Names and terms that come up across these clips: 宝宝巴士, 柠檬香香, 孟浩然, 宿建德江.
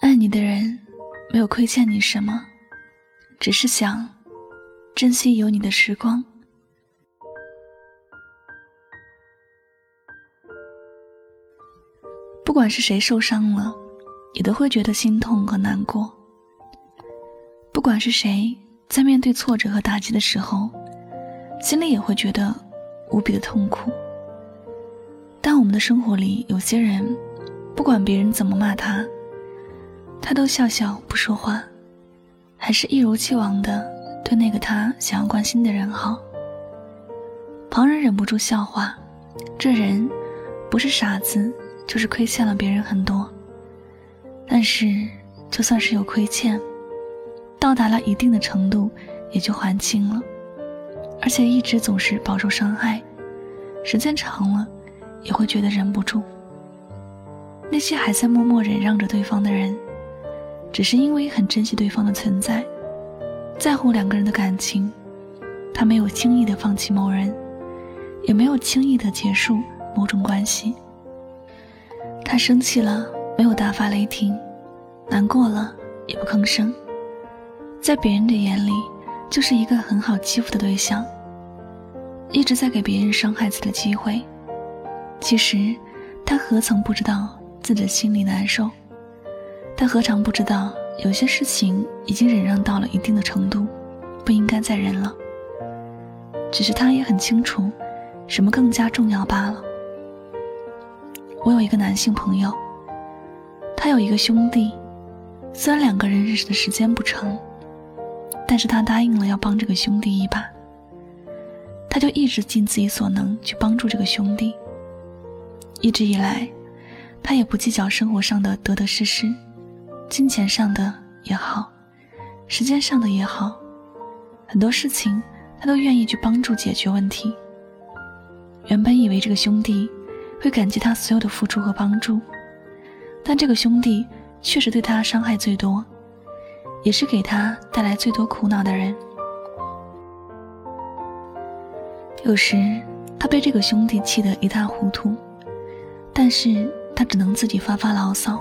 爱你的人没有亏欠你什么，只是想珍惜有你的时光。不管是谁受伤了，也都会觉得心痛和难过。不管是谁在面对挫折和打击的时候，心里也会觉得无比的痛苦。但我们的生活里有些人，不管别人怎么骂他，他都笑笑不说话，还是一如既往的对那个他想要关心的人好。旁人忍不住笑话，这人不是傻子，就是亏欠了别人很多。但是就算是有亏欠，到达了一定的程度也就还清了，而且一直总是饱受伤害，时间长了也会觉得忍不住。那些还在默默忍让着对方的人，只是因为很珍惜对方的存在，在乎两个人的感情，他没有轻易的放弃某人，也没有轻易的结束某种关系。他生气了没有大发雷霆，难过了也不吭声，在别人的眼里就是一个很好欺负的对象，一直在给别人伤害自己的机会。其实他何曾不知道自己的心里难受，他何尝不知道有些事情已经忍让到了一定的程度，不应该再忍了。只是他也很清楚什么更加重要罢了。我有一个男性朋友，他有一个兄弟，虽然两个人认识的时间不长，但是他答应了要帮这个兄弟一把，他就一直尽自己所能去帮助这个兄弟。一直以来他也不计较生活上的得得失失，金钱上的也好，时间上的也好，很多事情他都愿意去帮助解决问题。原本以为这个兄弟会感激他所有的付出和帮助，但这个兄弟确实对他伤害最多，也是给他带来最多苦恼的人。有时他被这个兄弟气得一塌糊涂，但是他只能自己发发牢骚，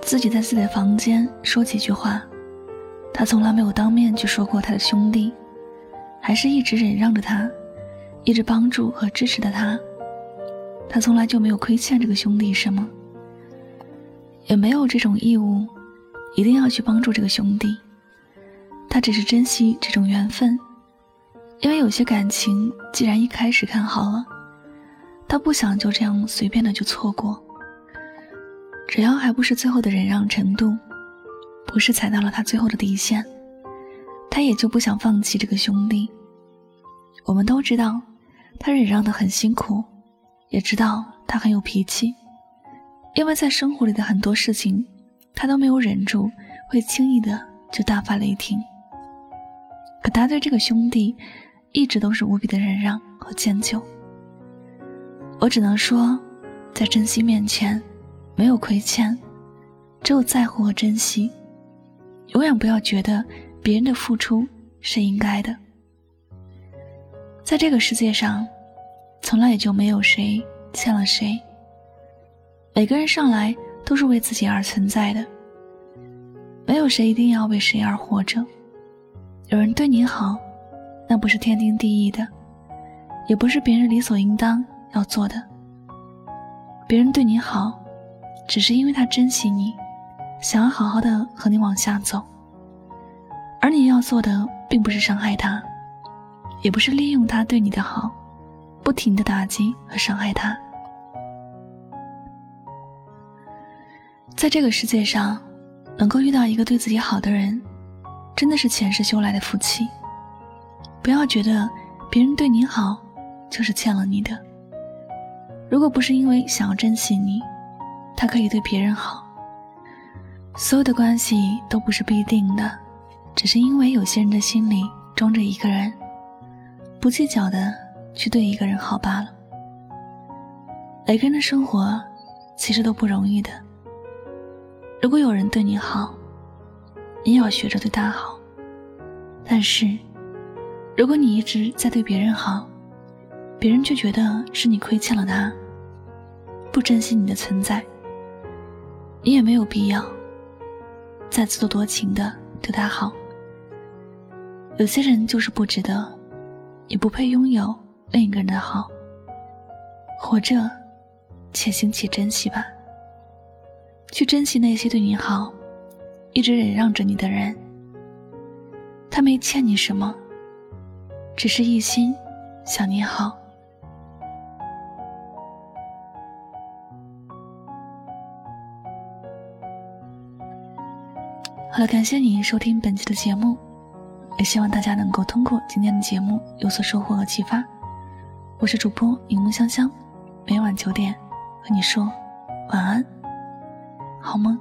自己在自己的房间说几句话。他从来没有当面去说过他的兄弟，还是一直忍让着他，一直帮助和支持着他。他从来就没有亏欠这个兄弟什么，也没有这种义务一定要去帮助这个兄弟。他只是珍惜这种缘分，因为有些感情既然一开始看好了，他不想就这样随便的就错过。只要还不是最后的忍让程度，不是踩到了他最后的底线，他也就不想放弃这个兄弟。我们都知道他忍让得很辛苦，也知道他很有脾气，因为在生活里的很多事情他都没有忍住会轻易的就大发雷霆，可他对这个兄弟一直都是无比的忍让和迁就。我只能说，在珍惜面前没有亏欠，只有在乎和珍惜。永远不要觉得别人的付出是应该的。在这个世界上从来也就没有谁欠了谁，每个人上来都是为自己而存在的，没有谁一定要为谁而活着。有人对你好，那不是天经地义的，也不是别人理所应当要做的。别人对你好，只是因为他珍惜你，想要好好的和你往下走，而你要做的并不是伤害他，也不是利用他对你的好不停的打击和伤害他。在这个世界上能够遇到一个对自己好的人，真的是前世修来的福气。不要觉得别人对你好就是欠了你的，如果不是因为想要珍惜你，他可以对别人好。所有的关系都不是必定的，只是因为有些人的心里装着一个人，不计较的去对一个人好罢了。每个人的生活其实都不容易的，如果有人对你好，你也要学着对他好。但是如果你一直在对别人好，别人却觉得是你亏欠了他，不珍惜你的存在。你也没有必要再自作多情的对他好。有些人就是不值得，也不配拥有另一个人的好。活着，且行且珍惜吧。去珍惜那些对你好、一直忍让着你的人。他没欠你什么，只是一心想你好。好了，感谢你收听本期的节目，也希望大家能够通过今天的节目有所收获和启发。我是主播柠檬香香，每晚9点和你说晚安，好梦。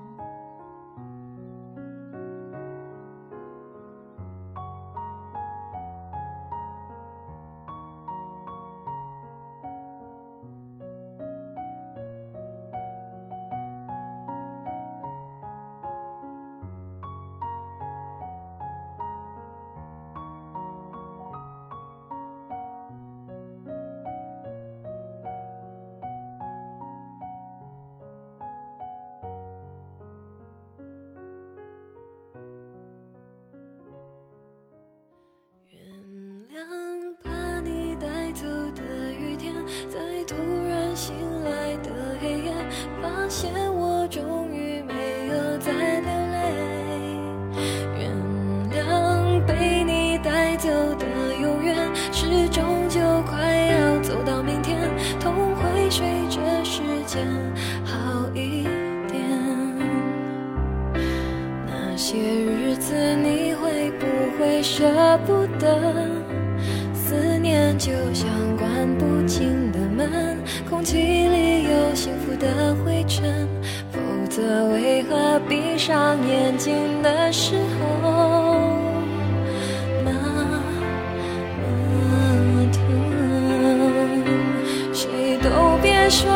发现我终于没有再流泪，原谅被你带走的永远，是终究快要走到明天，痛会随着时间好一点。那些日子你会不会舍不得，思念就像关不紧的门，空气里有幸福的灰尘，否则为何闭上眼睛的时候那么疼？谁都别说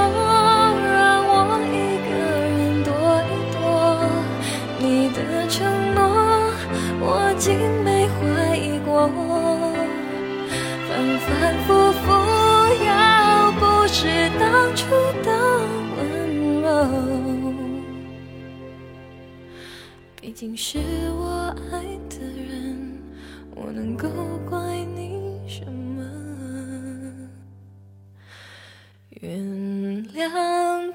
让我一个人躲一躲，你的承诺我竟没怀疑过，反复复要不是当初的温柔，毕竟是我爱的人，我能够怪你什么？原谅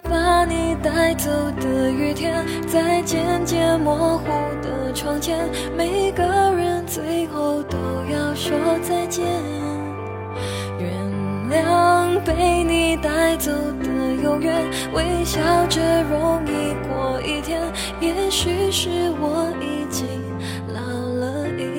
把你带走的雨天，在渐渐模糊的窗前，每个人最后都要说再见。原谅被你带走的永远，微笑着容易过一天，也许是我已经老了一点。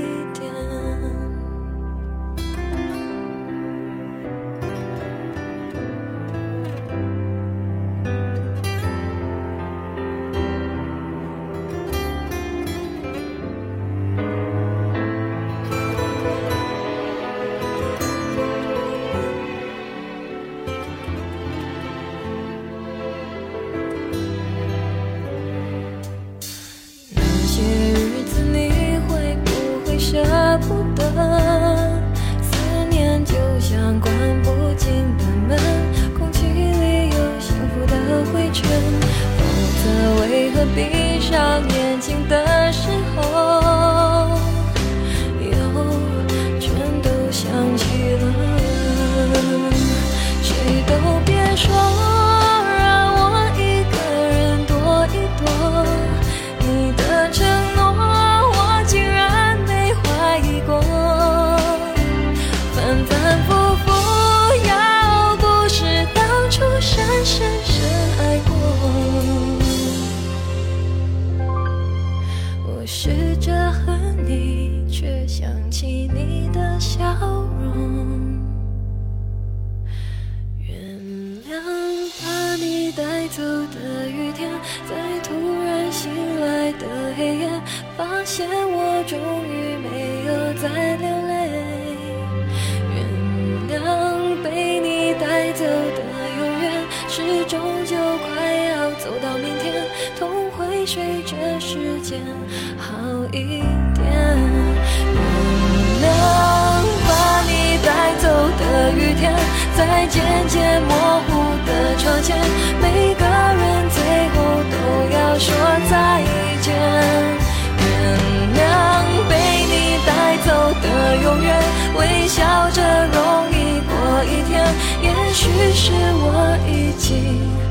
闭上眼睛的时候，又全都想起了。谁都别说让我一个人躲一躲，你的承诺我竟然没怀疑过，反反复复要不是当初深深深爱过，试着和你，却想起你的笑容。原谅把你带走的雨天，在突然醒来的黑夜，发现我终于没有再流泪。原谅被你带走的永远，是终究快要走到明天，痛会随着时间好一点。原谅把你带走的雨天，在在渐渐模糊的窗前，每个人最后都要说再见。原谅被你带走的永远，微笑着容易过一天，也许是我已经